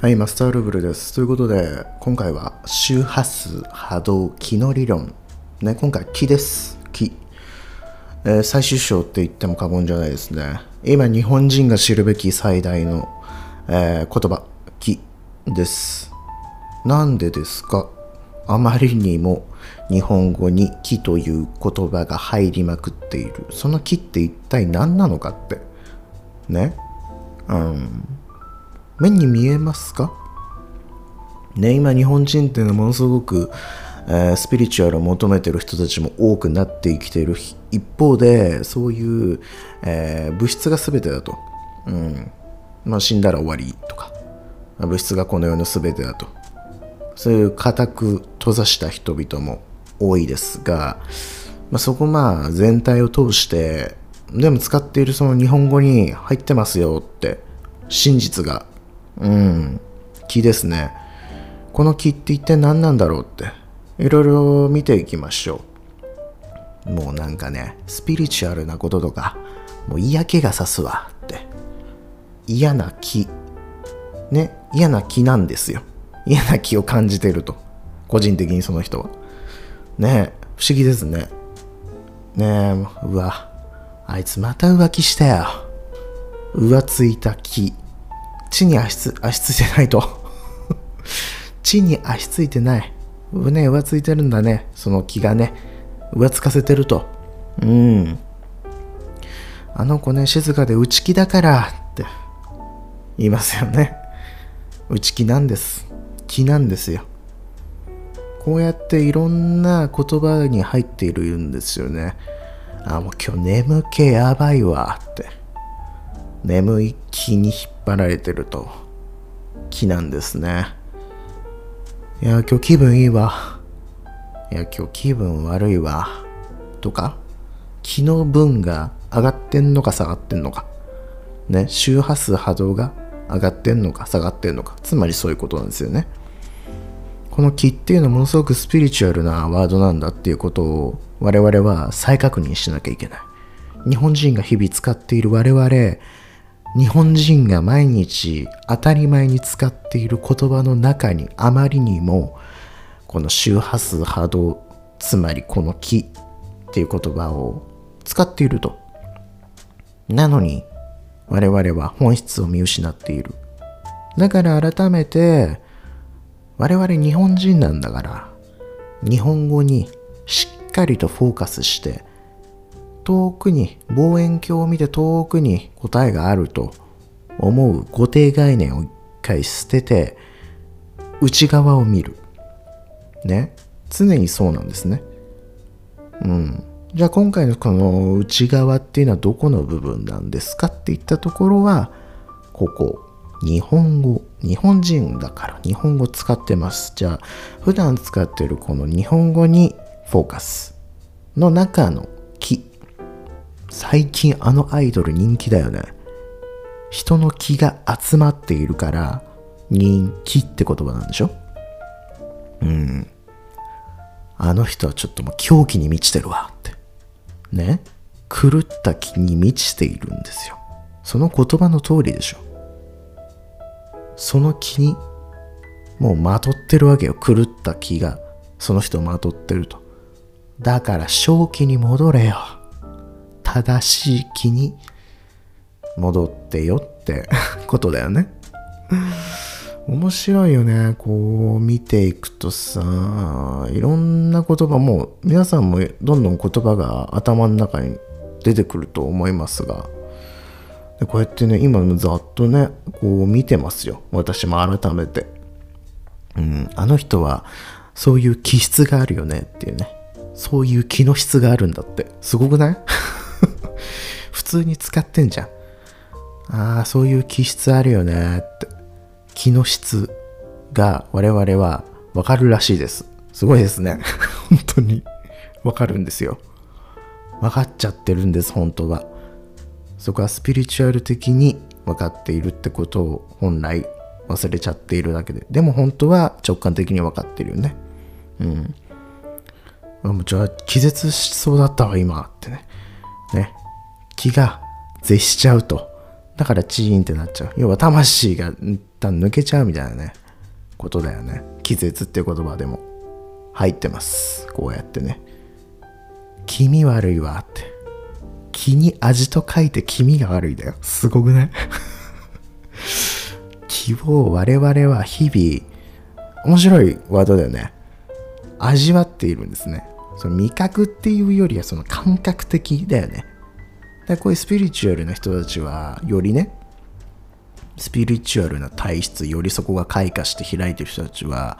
はい、マスタールーブルです。ということで、今回は周波数、波動、気の理論。ね、今回、気です。気。最終章って言っても過言じゃないですね。今、日本人が知るべき最大の、言葉、気です。なんでですか？あまりにも日本語に気という言葉が入りまくっている。その気って一体何なのかって。ね。目に見えますかね。今日本人っていうのはものすごく、スピリチュアルを求めてる人たちも多くなってきている一方で、そういう、物質が全てだと、まあ、死んだら終わりとか、物質がこの世の全てだと、そういう固く閉ざした人々も多いですが、まあ、そこ全体を通してでも使っているその日本語に入ってますよって真実が気ですね。この気って一体何なんだろうっていろいろ見ていきましょう。もうなんかね、スピリチュアルなこととかもう嫌気がさすわって、嫌な気ね、嫌な気なんですよ。嫌な気を感じてると、個人的にその人はねえ、不思議ですね。ねえ、うわ、あいつまた浮気したよ、浮ついた気。地に足ついてないと地に足ついてないね、浮ついてるんだね、その気がね、浮つかせてると。あの子ね、静かで内気だからって言いますよね。内気なんです、気なんですよ。こうやっていろんな言葉に入っているんですよね。あ、もう今日眠気やばいわって、眠い気に引っ張られてると、気なんですね。いや今日気分いいわ、いや今日気分悪いわとか、気の分が上がってんのか下がってんのかね、周波数波動が上がってんのか下がってんのか、つまりそういうことなんですよね。この気っていうのはものすごくスピリチュアルなワードなんだっていうことを我々は再確認しなきゃいけない。日本人が日々使っている、我々日本人が毎日当たり前に使っている言葉の中にあまりにもこの周波数波動、つまりこの気っていう言葉を使っていると。なのに我々は本質を見失っている。だから改めて、我々日本人なんだから日本語にしっかりとフォーカスして、遠くに望遠鏡を見て遠くに答えがあると思う固定概念を一回捨てて内側を見るね。常にそうなんですね。じゃあ今回のこの内側っていうのはどこの部分なんですかっていったところは、ここ日本語、日本人だから日本語使ってます。じゃあ普段使っているこの日本語にフォーカスの中の気。最近あのアイドル人気だよね。人の気が集まっているから人気って言葉なんでしょ。あの人はちょっともう狂気に満ちてるわってね、狂った気に満ちているんですよ。その言葉の通りでしょ。その気にもうまとってるわけよ。狂った気がその人をまとってると。だから正気に戻れよ、正しい気に戻ってよってことだよね。面白いよね。こう見ていくとさ、いろんな言葉も、皆さんもどんどん言葉が頭の中に出てくると思いますが、でこうやってね、今ざっとねこう見てますよ、私も改めて。あの人はそういう気質があるよねっていうね、そういう気の質があるんだって、すごくない？普通に使ってんじゃん。ああ、そういう気質あるよねって。気の質が我々は分かるらしいです。すごいですね。本当に分かるんですよ。分かっちゃってるんです、本当は。そこはスピリチュアル的に分かっているってことを本来忘れちゃっているだけで、でも本当は直感的に分かってるよね。じゃあ気絶しそうだったわ今ってね。気が絶しちゃうと、だからチーンってなっちゃう。要は魂が一旦抜けちゃうみたいなね、ことだよね。気絶っていう言葉でも入ってます。こうやってね、気味悪いわって、気に味と書いて気味が悪いだよ。すごくない気を我々は日々、面白いワードだよね、味わっているんですね。その味覚っていうよりはその感覚的だよね。だからこういうスピリチュアルな人たちはよりね、スピリチュアルな体質、よりそこが開花して開いてる人たちは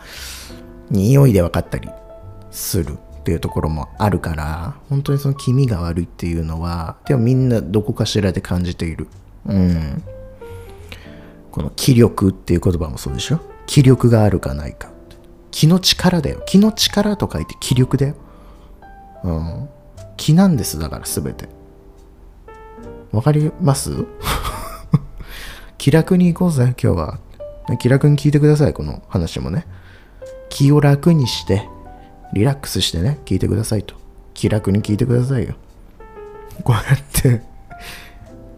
匂いで分かったりするっていうところもあるから、本当にその気味が悪いっていうのはでもみんなどこかしらで感じている。この気力っていう言葉もそうでしょ。気力があるかないか、気の力だよ。気の力と書いて気力だよ。気なんです。だから全てわかります気楽に行こうぜ今日は。気楽に聞いてください、この話もね。気を楽にしてリラックスしてね、聞いてくださいと。気楽に聞いてくださいよ。こうやって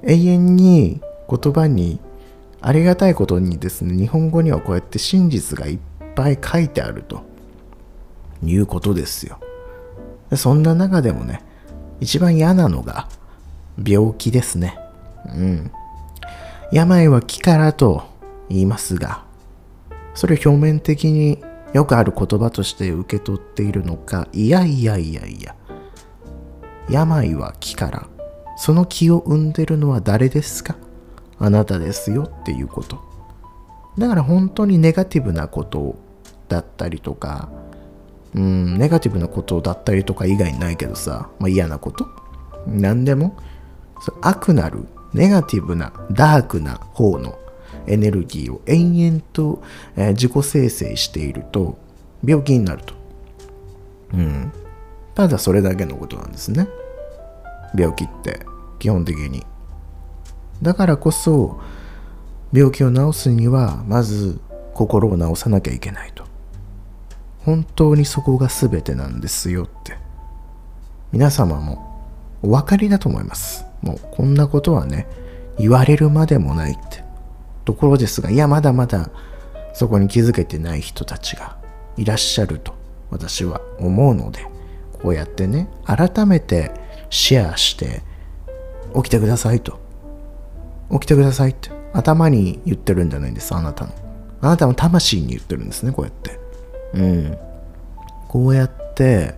永遠に言葉に、ありがたいことにですね、日本語にはこうやって真実がいっぱい書いてあるということですよ。でそんな中でもね、一番嫌なのが病気ですね。病は気からと言いますが、それを表面的によくある言葉として受け取っているのか、いや、病は気から、その気を生んでるのは誰ですか？あなたですよっていうこと。だから本当にネガティブなことだったりとか、ネガティブなことだったりとか以外ないけどさ、嫌なこと何でも、悪なる、ネガティブな、ダークな方のエネルギーを延々と自己生成していると病気になると。ただそれだけのことなんですね、病気って基本的に。だからこそ病気を治すにはまず心を治さなきゃいけないと。本当にそこが全てなんですよって皆様もお分かりだと思います。もうこんなことはね、言われるまでもないってところですが、いやまだまだそこに気づけてない人たちがいらっしゃると私は思うので、こうやってね、改めてシェアして起きてくださいと。起きてくださいって頭に言ってるんじゃないんです。あなたの魂に言ってるんですね、こうやって。こうやって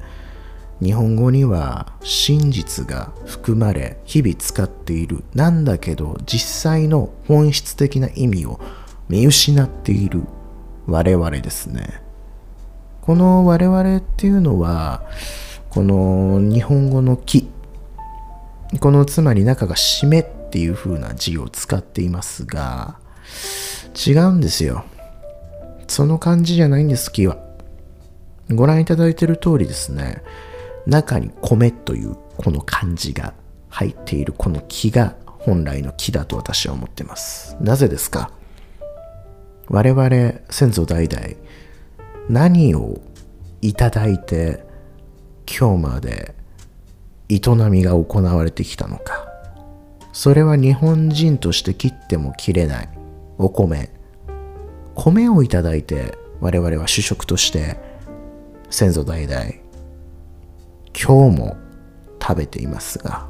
日本語には真実が含まれ日々使っている、なんだけど実際の本質的な意味を見失っている我々ですね。この我々っていうのは、この日本語の気、このつまり中が湿っていう風な字を使っていますが、違うんですよ。その感じじゃないんです、気は。ご覧いただいている通りですね、中に米というこの漢字が入っている、この気が本来の気だと私は思っています。なぜですか？我々先祖代々何をいただいて今日まで営みが行われてきたのか、それは日本人として切っても切れないお米。米をいただいて我々は主食として先祖代々今日も食べていますが、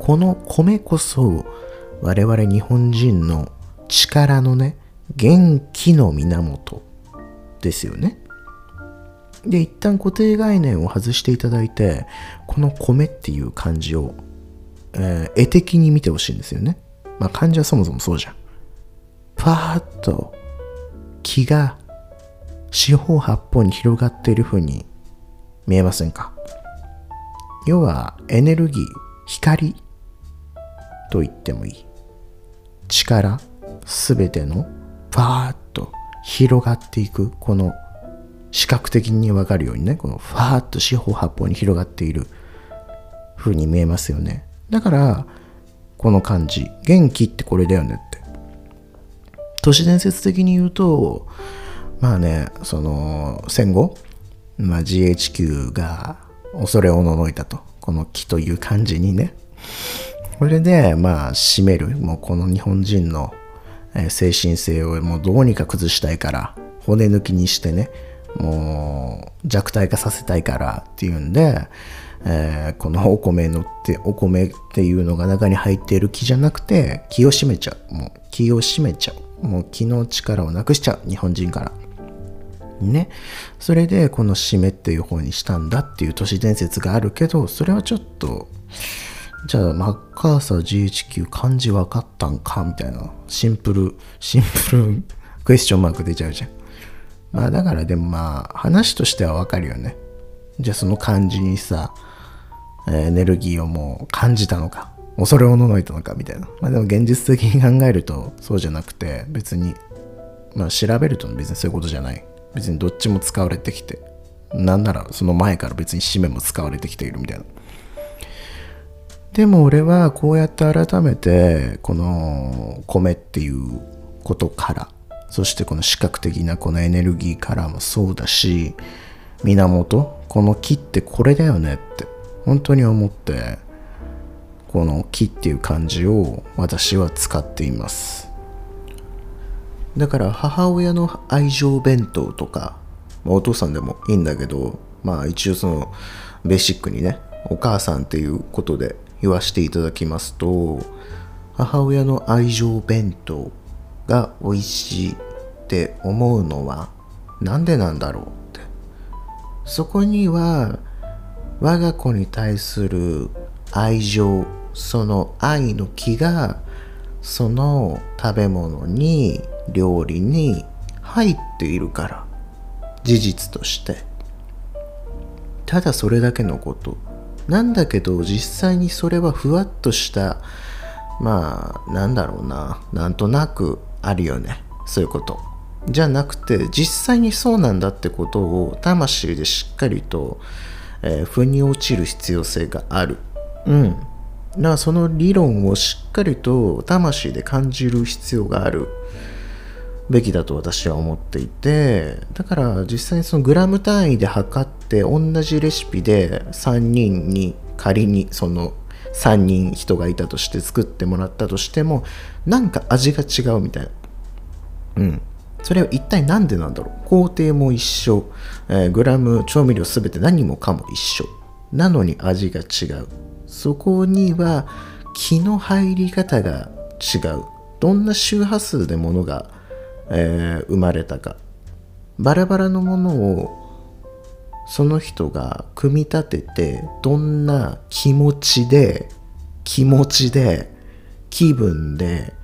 この米こそ我々日本人の力のね、元気の源ですよね。で、一旦固定概念を外していただいて、この米っていう漢字を、絵的に見てほしいんですよね。漢字はそもそもそうじゃん。パーッと気が四方八方に広がっている風に見えませんか？要はエネルギー、光と言ってもいい、力、すべてのパーッと広がっていく、この視覚的にわかるようにね、このファーッと四方八方に広がっている風に見えますよね。だからこの漢字、元気ってこれだよねって。都市伝説的に言うと、その戦後、GHQ が恐れおののいたと、この気という漢字にね、これでまあ締める、もうこの日本人の精神性をもうどうにか崩したいから、骨抜きにしてね、もう弱体化させたいからっていうんで、このお米っていうのが中に入っている気じゃなくて、気を締めちゃう、もう気を締めちゃう、もう気の力をなくしちゃう、日本人からね。それでこの締めっていう方にしたんだっていう都市伝説があるけど、それはちょっと、じゃあマッカーサー GHQ 漢字分かったんかみたいな、シンプルクエスチョンマーク出ちゃうじゃん。まあだからでもまあ話としてはわかるよね。じゃあその漢字にさ、エネルギーをもう感じたのか、恐れおののいたのかみたいな。まあでも現実的に考えるとそうじゃなくて、別にまあ調べると別にそういうことじゃない。別にどっちも使われてきて、なんならその前から別に締めも使われてきているみたいな。でも俺はこうやって改めてこの米っていうことから、そしてこの視覚的なこのエネルギーからもそうだし、源、この気ってこれだよねって本当に思って、この気っていう漢字を私は使っています。だから母親の愛情弁当とか、お父さんでもいいんだけど、まあ一応そのベーシックにね、お母さんっていうことで言わせていただきますと、母親の愛情弁当が美味しいって思うのはなんでなんだろうって、そこには我が子に対する愛情、その愛の気がその食べ物に、料理に入っているから、事実としてただそれだけのことなんだけど、実際にそれはふわっとした、まあなんだろうな、なんとなくあるよね、そういうことじゃなくて、実際にそうなんだってことを魂でしっかりと、腑に落ちる必要性がある。うん。だからその理論をしっかりと魂で感じる必要があるべきだと私は思っていて、だから実際にそのグラム単位で測って、同じレシピで3人に、仮にその3人人がいたとして作ってもらったとしても、なんか味が違うみたいな。うん。それは一体なんでなんだろう。工程も一緒、グラム、調味料すべて何もかも一緒なのに味が違う。そこには気の入り方が違う。どんな周波数でものが、生まれたか、バラバラのものをその人が組み立てて、どんな気持ちで気分で、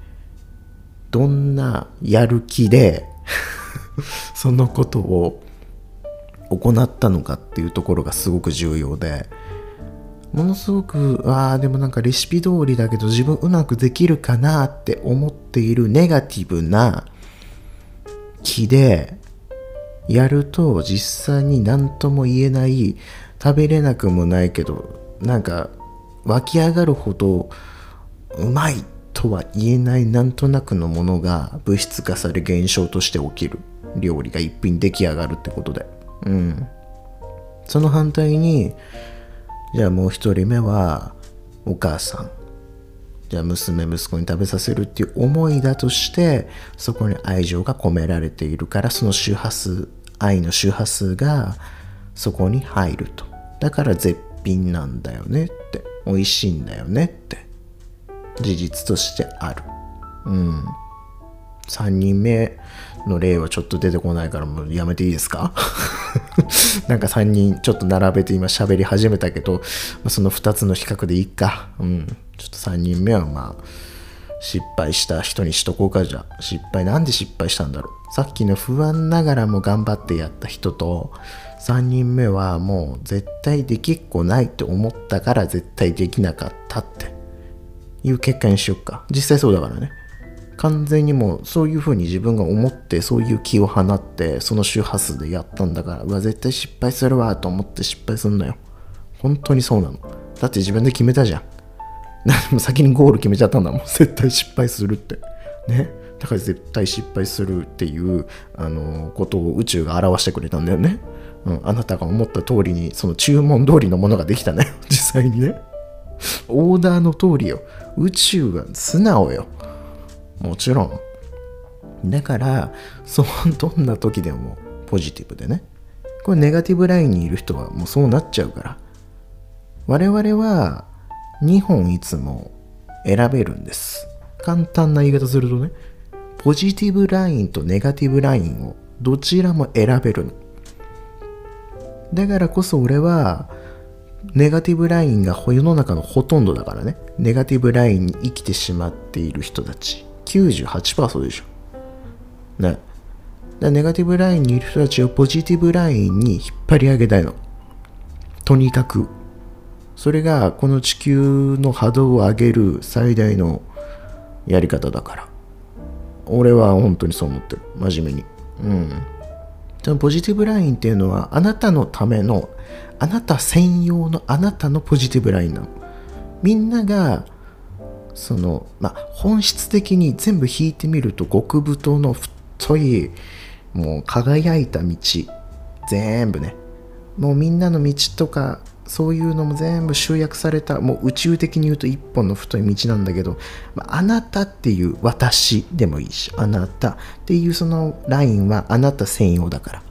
どんなやる気でそのことを行ったのかっていうところがすごく重要で、ものすごく、でもなんかレシピ通りだけど自分うまくできるかなって思っているネガティブな気でやると、実際に何とも言えない、食べれなくもないけど、なんか湧き上がるほどうまいとは言えない、なんとなくのものが物質化され現象として起きる、料理が一品出来上がるってことで、うん。その反対に、じゃあもう一人目はお母さん、じゃあ娘息子に食べさせるっていう思いだとして、そこに愛情が込められているから、その周波数、愛の周波数がそこに入ると、だから絶品なんだよねって、美味しいんだよねって事実としてある。うん。3人目の例はちょっと出てこないから、もうやめていいですかなんか3人ちょっと並べて今喋り始めたけど、その2つの比較でいいか。うん。ちょっと3人目はまあ失敗した人にしとこうか。じゃあ失敗、なんで失敗したんだろう。さっきの不安ながらも頑張ってやった人と、3人目はもう絶対できっこないって思ったから絶対できなかったっていう結果にしよっか。実際そうだからね。完全にもうそういう風に自分が思って、そういう気を放って、その周波数でやったんだから、うわ絶対失敗するわと思って失敗すんなよ。本当にそうなの。だって自分で決めたじゃん。先にゴール決めちゃったんだもん。絶対失敗するってね。だから絶対失敗するっていうことを宇宙が表してくれたんだよね、うん、あなたが思った通りに、その注文通りのものができたね実際にねオーダーの通りよ。宇宙は素直よ、もちろん。だからどんな時でもポジティブでね。これネガティブラインにいる人はもうそうなっちゃうから、我々は2本いつも選べるんです。簡単な言い方するとね、ポジティブラインとネガティブラインをどちらも選べるの。だからこそ俺はネガティブラインが世の中のほとんどだからね。ネガティブラインに生きてしまっている人たち 98% でしょ、ね、だネガティブラインにいる人たちをポジティブラインに引っ張り上げたいの。とにかくそれがこの地球の波動を上げる最大のやり方だから、俺は本当にそう思ってる、真面目に。そのポジティブラインっていうのはあなたのための、あなた専用のあなたのポジティブラインなの。みんなが本質的に全部引いてみると極太の太いもう輝いた道、全部ね、もうみんなの道とかそういうのも全部集約された、もう宇宙的に言うと一本の太い道なんだけど、あなたっていう、私でもいいし、あなたっていうそのラインはあなた専用だから、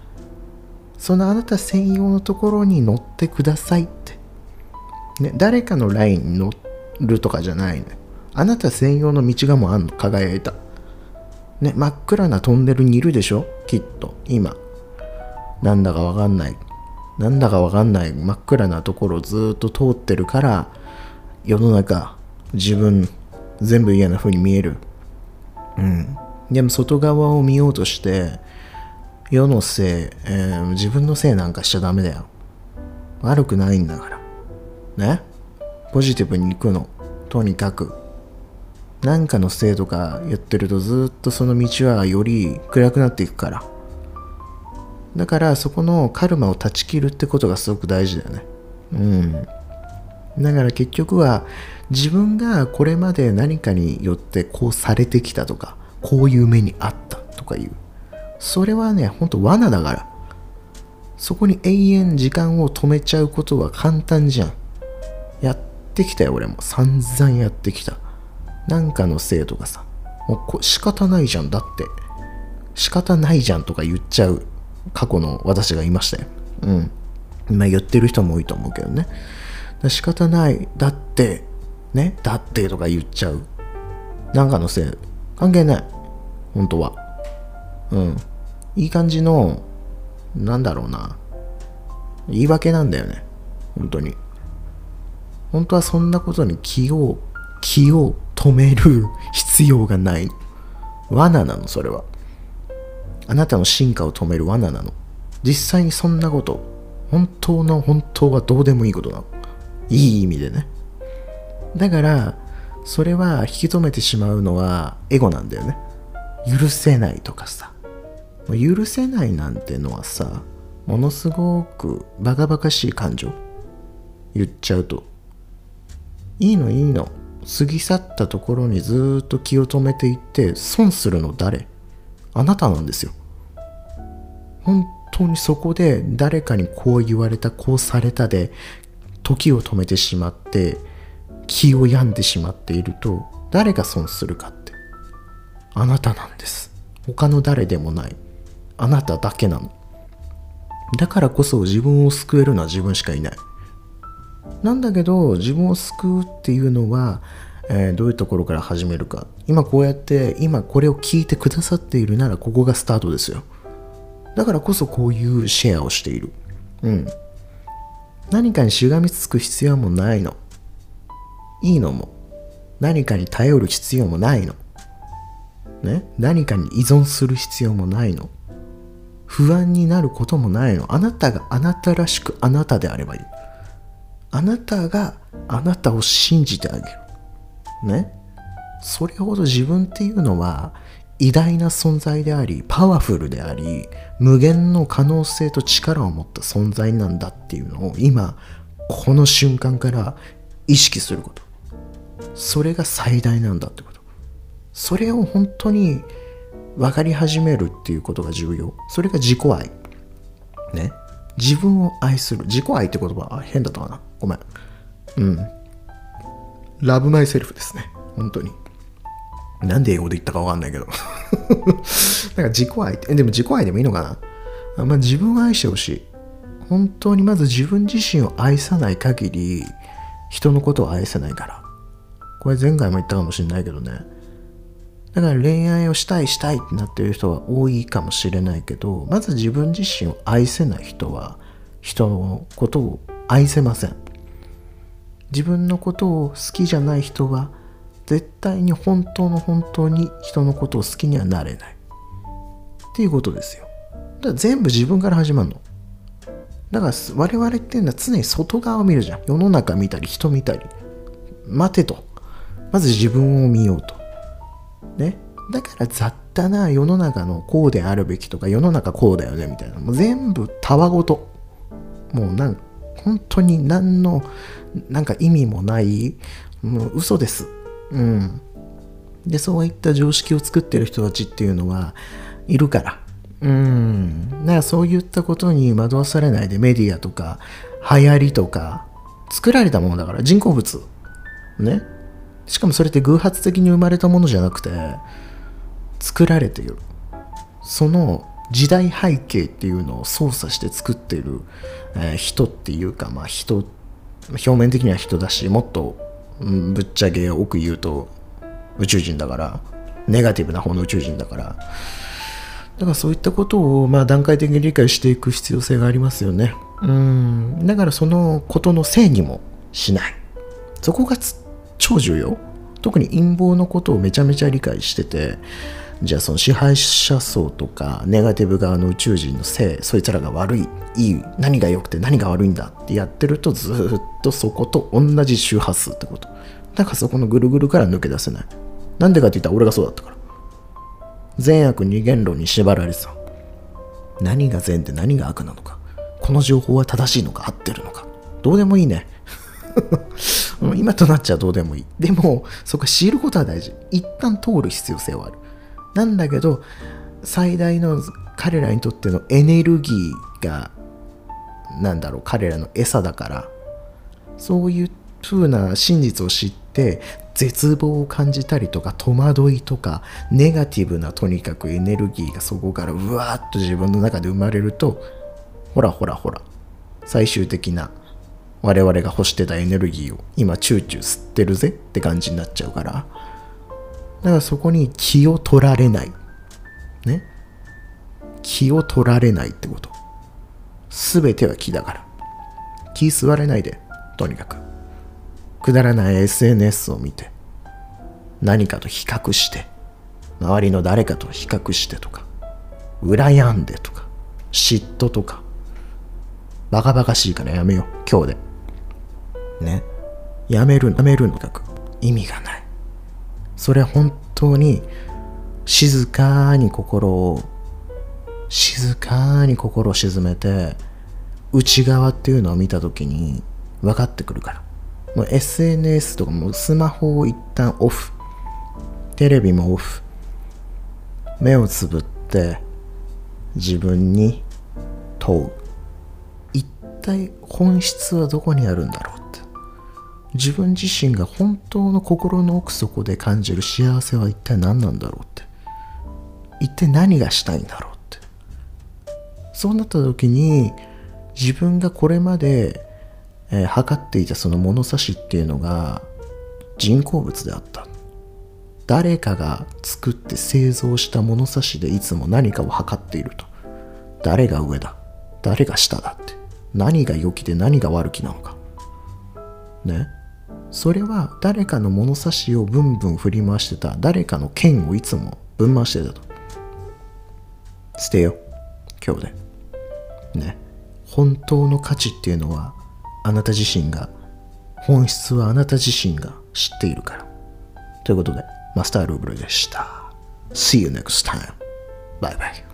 そのあなた専用のところに乗ってくださいって、ね、誰かのラインに乗るとかじゃないのよ。あなた専用の道がもうあんの、輝いた、ね、真っ暗なトンネルにいるでしょ、きっと今。なんだかわかんない真っ暗なところをずっと通ってるから、世の中自分全部嫌な風に見える。でも外側を見ようとして、世のせい、自分のせいなんかしちゃダメだよ。悪くないんだからね。ポジティブに行くの、とにかく。なんかのせいとかやってるとずっとその道はより暗くなっていくから。だからそこのカルマを断ち切るってことがすごく大事だよね。だから結局は自分がこれまで何かによってこうされてきたとか、こういう目にあったとかいう、それはね、ほんと罠だから。そこに永遠時間を止めちゃうことは簡単じゃん。やってきたよ、俺も散々やってきた。なんかのせいとかさ、もう仕方ないじゃん、だって仕方ないじゃんとか言っちゃう過去の私がいましたよ。今言ってる人も多いと思うけどね。仕方ない、だってね、だってとか言っちゃう。なんかのせい、関係ない本当は。いい感じの、なんだろうな、言い訳なんだよね、本当に。本当はそんなことに気を止める必要がない。罠なの、それは。あなたの進化を止める罠なの。実際にそんなこと、本当はどうでもいいことなの、いい意味でね。だからそれは引き止めてしまうのはエゴなんだよね。許せないとかさ、許せないなんてのはさ、ものすごくバカバカしい感情。言っちゃうと、いいのいいの、過ぎ去ったところにずっと気を止めていって損するの誰？あなたなんですよ。本当にそこで誰かにこう言われた、こうされたで時を止めてしまって気を病んでしまっていると、誰が損するかってあなたなんです。他の誰でもない、あなただけなの。だからこそ自分を救えるのは自分しかいない。なんだけど自分を救うっていうのはどういうところから始めるか。今こうやって今これを聞いてくださっているなら、ここがスタートですよ。だからこそこういうシェアをしている。何かにしがみつく必要もないの。いいのも。何かに頼る必要もないの。ね？何かに依存する必要もないの。不安になることもないの。あなたがあなたらしくあなたであればいい。あなたがあなたを信じてあげる。ね、それほど自分っていうのは偉大な存在であり、パワフルであり、無限の可能性と力を持った存在なんだっていうのを、今この瞬間から意識すること。それが最大なんだってこと。それを本当に分かり始めるっていうことが重要。それが自己愛ね。自分を愛する、自己愛って言葉変だったかな、ごめん。ラブマイセルフですね。本当に。なんで英語で言ったかわかんないけど。なんか自己愛って、でも自己愛でもいいのかな。まあ、自分を愛してほしい。本当にまず自分自身を愛さない限り、人のことを愛せないから。これ前回も言ったかもしれないけどね。だから恋愛をしたいってなってる人は多いかもしれないけど、まず自分自身を愛せない人は、人のことを愛せません。自分のことを好きじゃない人は、絶対に本当に人のことを好きにはなれない。っていうことですよ。だから全部自分から始まるの。だから我々っていうのは常に外側を見るじゃん。世の中見たり人見たり。待てと。まず自分を見ようと。ね。だから雑多な世の中のこうであるべきとか、世の中こうだよねみたいな。もう全部たわごと。もう本当に何の意味もない、もう嘘です。うん。で、そういった常識を作ってる人たちっていうのはいるから。だからそういったことに惑わされないで、メディアとか流行りとか作られたものだから、人工物ね。しかもそれって偶発的に生まれたものじゃなくて作られている、その時代背景っていうのを操作して作っている、人っていうか、まあ人、表面的には人だし、もっと、ぶっちゃけ奥言うと宇宙人だから、ネガティブな方の宇宙人だから、そういったことを段階的に理解していく必要性がありますよね。だからそのことのせいにもしない。そこが超重要。特に陰謀のことをめちゃめちゃ理解してて、じゃあその支配者層とかネガティブ側の宇宙人のせい、そいつらが悪い、いい、何が良くて何が悪いんだってやってると、ずっとそこと同じ周波数ってこと。だからそこのぐるぐるから抜け出せない。なんでかって言ったら俺がそうだったから。善悪二元論に縛られてた。何が善で何が悪なのか、この情報は正しいのか合ってるのか、どうでもいいね。今となっちゃどうでもいい。でもそこは知ることは大事。一旦通る必要性はある。なんだけど最大の彼らにとってのエネルギーが彼らの餌だから、そういう風な真実を知って絶望を感じたりとか、戸惑いとか、ネガティブなとにかくエネルギーがそこからうわーっと自分の中で生まれると、ほら最終的な我々が欲してたエネルギーを今チューチュー吸ってるぜって感じになっちゃうから。だからそこに気を取られないね。気を取られないってこと。全ては気だから、気吸われないで。とにかくくだらない SNS を見て、何かと比較して、周りの誰かと比較してとか、羨んでとか、嫉妬とか、バカバカしいからやめよう、今日でね。やめるのかく意味がない。それ本当に静かに心を沈めて、内側っていうのを見た時に分かってくるから。もう SNS とか、もうスマホを一旦オフ、テレビもオフ、目をつぶって自分に問う。一体本質はどこにあるんだろうって。自分自身が本当の心の奥底で感じる幸せは一体何なんだろうって。一体何がしたいんだろうって。そうなった時に自分がこれまで測っていたその物差しっていうのが人工物であった。誰かが作って製造した物差しでいつも何かを測っていると。誰が上だ、誰が下だって、何が良きで何が悪きなのかね。それは誰かの物差しをブンブン振り回してた、誰かの剣をいつもぶん回してたと。捨てよ今日でね。本当の価値っていうのはあなた自身が、本質はあなた自身が知っているから。ということで、マスタールーブルでした。See you next time. Bye bye.